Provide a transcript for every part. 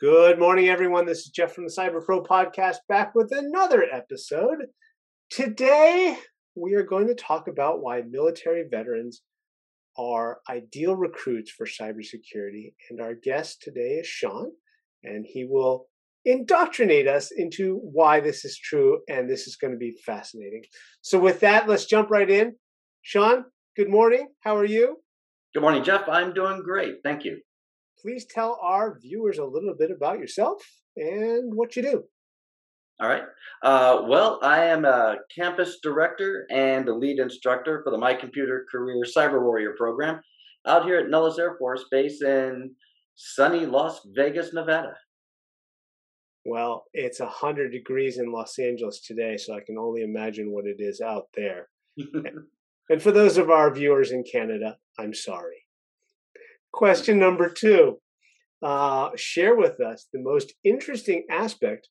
Good morning, everyone. This is Jeff from the Cyber Pro Podcast, back with another episode. Today, we are going to talk about why military veterans are ideal recruits for cybersecurity. And our guest today is Sean, and he will indoctrinate us into why this is true, and this is going to be fascinating. So with that, let's jump right in. Sean, good morning. How are you? Good morning, Jeff. I'm doing great. Thank you. Please tell our viewers a little bit about yourself and what you do. All right. Well, I am a campus director and a lead instructor for the MyComputerCareer Cyber Warrior Program out here at Nellis Air Force Base in sunny Las Vegas, Nevada. Well, it's 100 degrees in Los Angeles today, so I can only imagine what it is out there. And for those of our viewers in Canada, I'm sorry. Question number two, share with us the most interesting aspect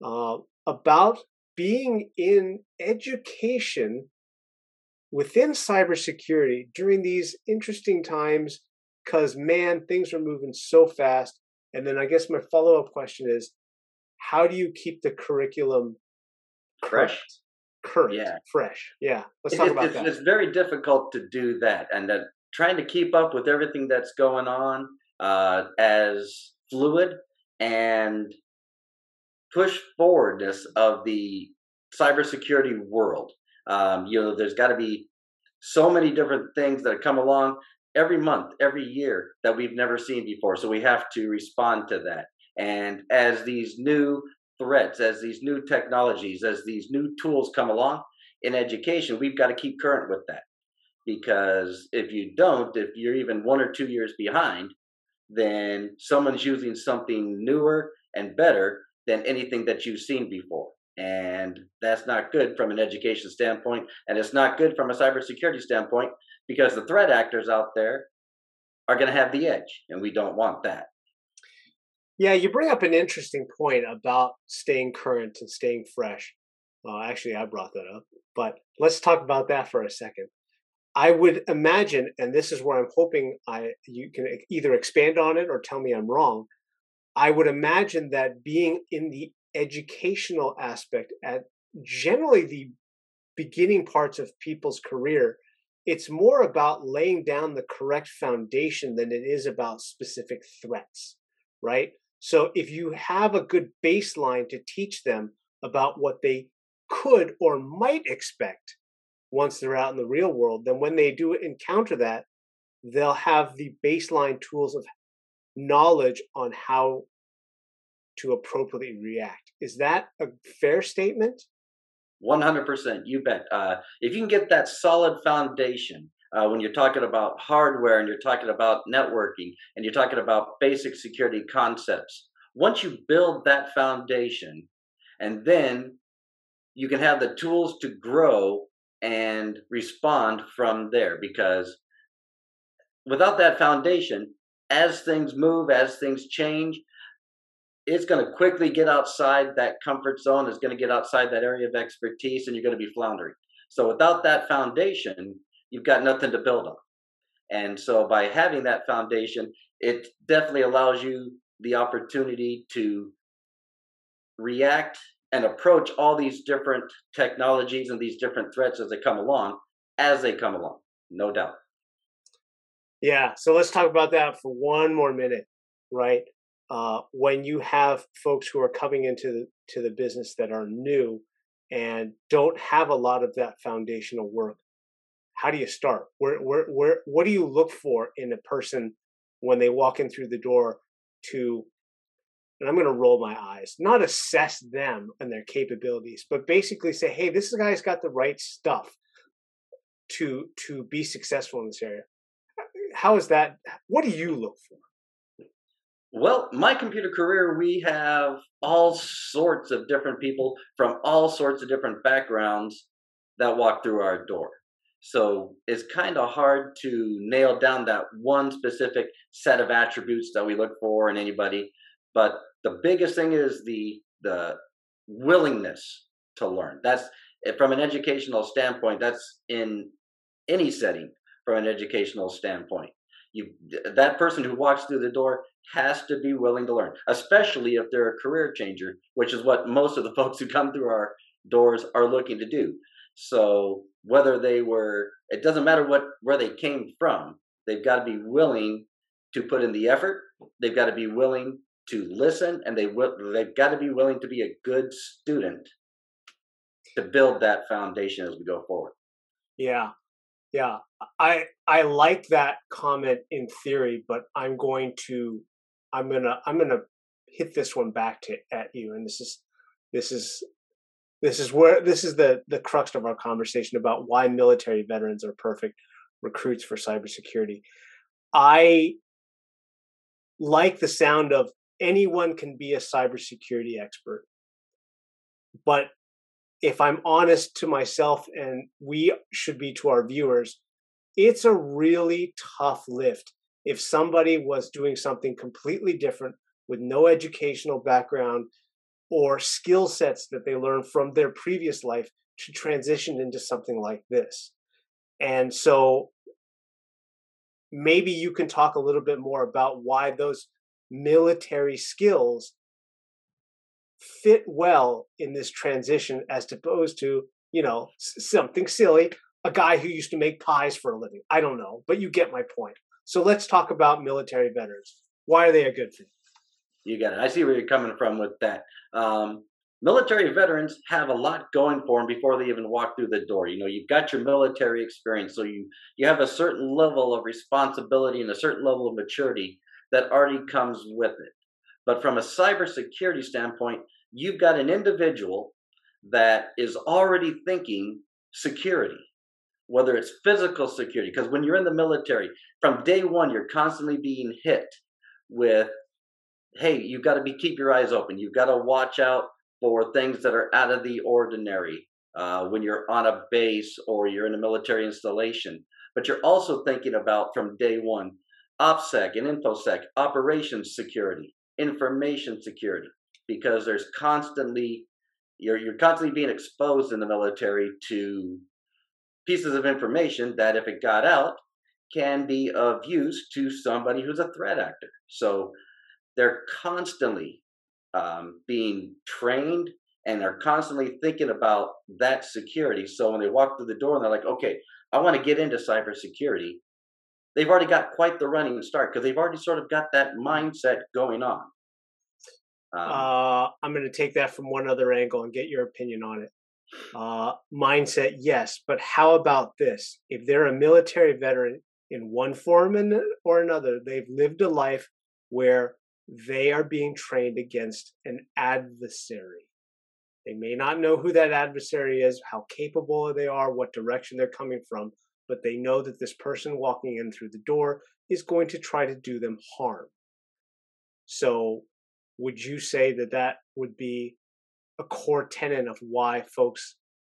about being in education within cybersecurity during these interesting times, because, man, things are moving so fast. And then I guess my follow-up question is, how do you keep the curriculum fresh? Yeah. Let's talk about that. It's very difficult to do that, and that trying to keep up with everything that's going on as fluid and push forwardness of the cybersecurity world. There's got to be so many different things that come along every month, every year that we've never seen before. So we have to respond to that. And as these new threats, as these new technologies, as these new tools come along in education, we've got to keep current with that. Because if you don't, if you're even 1 or 2 years behind, then someone's using something newer and better than anything that you've seen before. And that's not good from an education standpoint. And it's not good from a cybersecurity standpoint, because the threat actors out there are going to have the edge. And we don't want that. Yeah, you bring up an interesting point about staying current and staying fresh. Actually, I brought that up. But let's talk about that for a second. I would imagine, and this is where I'm hoping you can either expand on it or tell me I'm wrong, I would imagine that being in the educational aspect at generally the beginning parts of people's career, it's more about laying down the correct foundation than it is about specific threats, right? So if you have a good baseline to teach them about what they could or might expect once they're out in the real world, then when they do encounter that, they'll have the baseline tools of knowledge on how to appropriately react. Is that a fair statement? 100%, you bet. If you can get that solid foundation when you're talking about hardware and you're talking about networking and you're talking about basic security concepts, once you build that foundation, and then you can have the tools to grow and respond from there, because without that foundation, as things move, as things change, it's going to quickly get outside that comfort zone. It's going to get outside that area of expertise, and you're going to be floundering. So without that foundation, you've got nothing to build on. And so by having that foundation, it definitely allows you the opportunity to react and approach all these different technologies and these different threats as they come along, no doubt. Yeah, so let's talk about that for one more minute, right? When you have folks who are coming into the business that are new and don't have a lot of that foundational work, how do you start? What do you look for in a person when they walk in through the door to, and I'm going to roll my eyes, not assess them and their capabilities, but basically say, hey, this guy's got the right stuff to be successful in this area. How is that? What do you look for? Well, MyComputerCareer, we have all sorts of different people from all sorts of different backgrounds that walk through our door. So it's kind of hard to nail down that one specific set of attributes that we look for in anybody. But the biggest thing is the willingness to learn. That's from an educational standpoint. That's in any setting from an educational standpoint. That person who walks through the door has to be willing to learn, especially if they're a career changer, which is what most of the folks who come through our doors are looking to do. So whether they were, it doesn't matter where they came from, they've got to be willing to put in the effort. They've got to be willing to listen, and they've got to be willing to be a good student to build that foundation as we go forward. Yeah. Yeah. I like that comment in theory, but I'm going to hit this one back at you. And this is the crux of our conversation about why military veterans are perfect recruits for cybersecurity. I like the sound of anyone can be a cybersecurity expert, but if I'm honest to myself, and we should be to our viewers, it's a really tough lift if somebody was doing something completely different with no educational background or skill sets that they learned from their previous life to transition into something like this. And so maybe you can talk a little bit more about why those military skills fit well in this transition, as opposed to, you know, something silly, a guy who used to make pies for a living. I don't know, but you get my point. So let's talk about military veterans. Why are they a good thing? You got it. I see where you're coming from with that. Military veterans have a lot going for them before they even walk through the door. You know, you've got your military experience, so you have a certain level of responsibility and a certain level of maturity that already comes with it. But from a cybersecurity standpoint, you've got an individual that is already thinking security, whether it's physical security, because when you're in the military, from day one, you're constantly being hit with, hey, you've got to keep your eyes open. You've got to watch out for things that are out of the ordinary when you're on a base or you're in a military installation. But you're also thinking about, from day one, OPSEC and InfoSec, operations security, information security, because there's constantly, you're constantly being exposed in the military to pieces of information that, if it got out, can be of use to somebody who's a threat actor. So they're constantly being trained, and they're constantly thinking about that security. So when they walk through the door and they're like, okay, I want to get into cybersecurity, they've already got quite the running start because they've already sort of got that mindset going on. I'm going to take that from one other angle and get your opinion on it. Mindset, yes, but how about this? If they're a military veteran in one form or another, they've lived a life where they are being trained against an adversary. They may not know who that adversary is, how capable they are, what direction they're coming from, but they know that this person walking in through the door is going to try to do them harm. So would you say that that would be a core tenet of why folks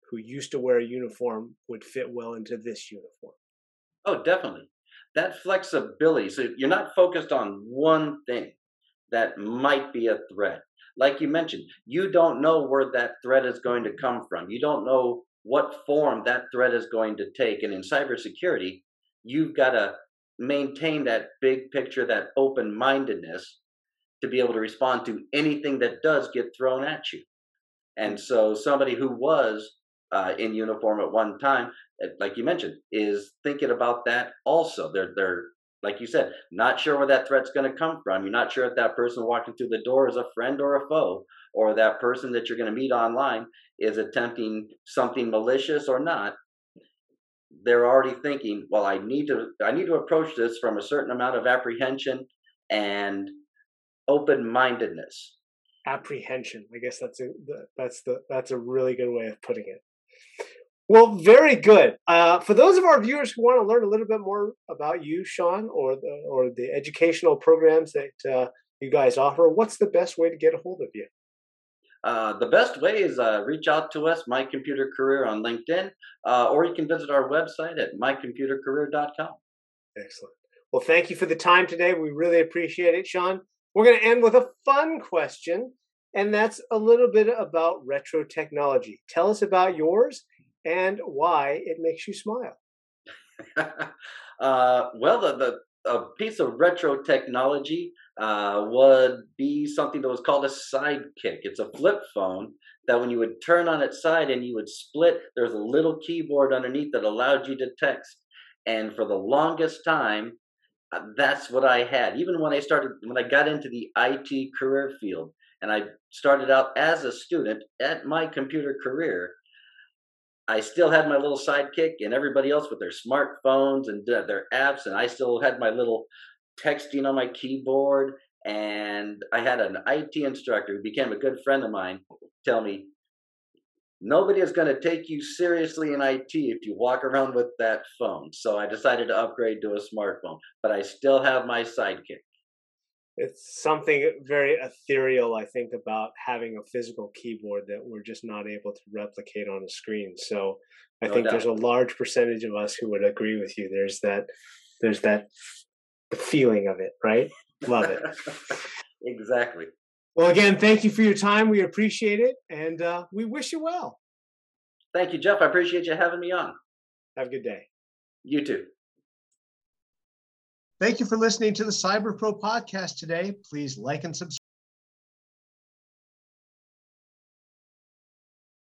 who used to wear a uniform would fit well into this uniform? Oh, definitely. That flexibility. So you're not focused on one thing that might be a threat. Like you mentioned, you don't know where that threat is going to come from. You don't know what form that threat is going to take. And in cybersecurity, you've got to maintain that big picture, that open-mindedness, to be able to respond to anything that does get thrown at you. And so somebody who was in uniform at one time, like you mentioned, is thinking about that also. They're like you said, not sure where that threat's going to come from. You're not sure if that person walking through the door is a friend or a foe, or that person that you're going to meet online is attempting something malicious or not. They're already thinking, well, I need to approach this from a certain amount of apprehension and open-mindedness. Apprehension. I guess that's a really good way of putting it. Well, very good. For those of our viewers who want to learn a little bit more about you, Sean, or the educational programs that you guys offer, what's the best way to get a hold of you? The best way is reach out to us, My Computer Career on LinkedIn, or you can visit our website at mycomputercareer.com. Excellent. Well, thank you for the time today. We really appreciate it, Sean. We're going to end with a fun question, and that's a little bit about retro technology. Tell us about yours and why it makes you smile. Well, the a piece of retro technology would be something that was called a sidekick. It's a flip phone that when you would turn on its side and you would split, there's a little keyboard underneath that allowed you to text. And for the longest time, that's what I had. Even when I started, when I got into the IT career field, and I started out as a student at MyComputerCareer, I still had my little sidekick and everybody else with their smartphones and their apps, and I still had my little texting on my keyboard. And I had an IT instructor who became a good friend of mine tell me, nobody is going to take you seriously in IT if you walk around with that phone. So I decided to upgrade to a smartphone, but I still have my sidekick. It's something very ethereal, I think, about having a physical keyboard that we're just not able to replicate on a screen. So I think there's a large percentage of us who would agree with you. There's that feeling of it, right? Love it. Exactly. Well, again, thank you for your time. We appreciate it, and we wish you well. Thank you, Jeff. I appreciate you having me on. Have a good day. You too. Thank you for listening to the Cyber Pro Podcast today. Please like and subscribe.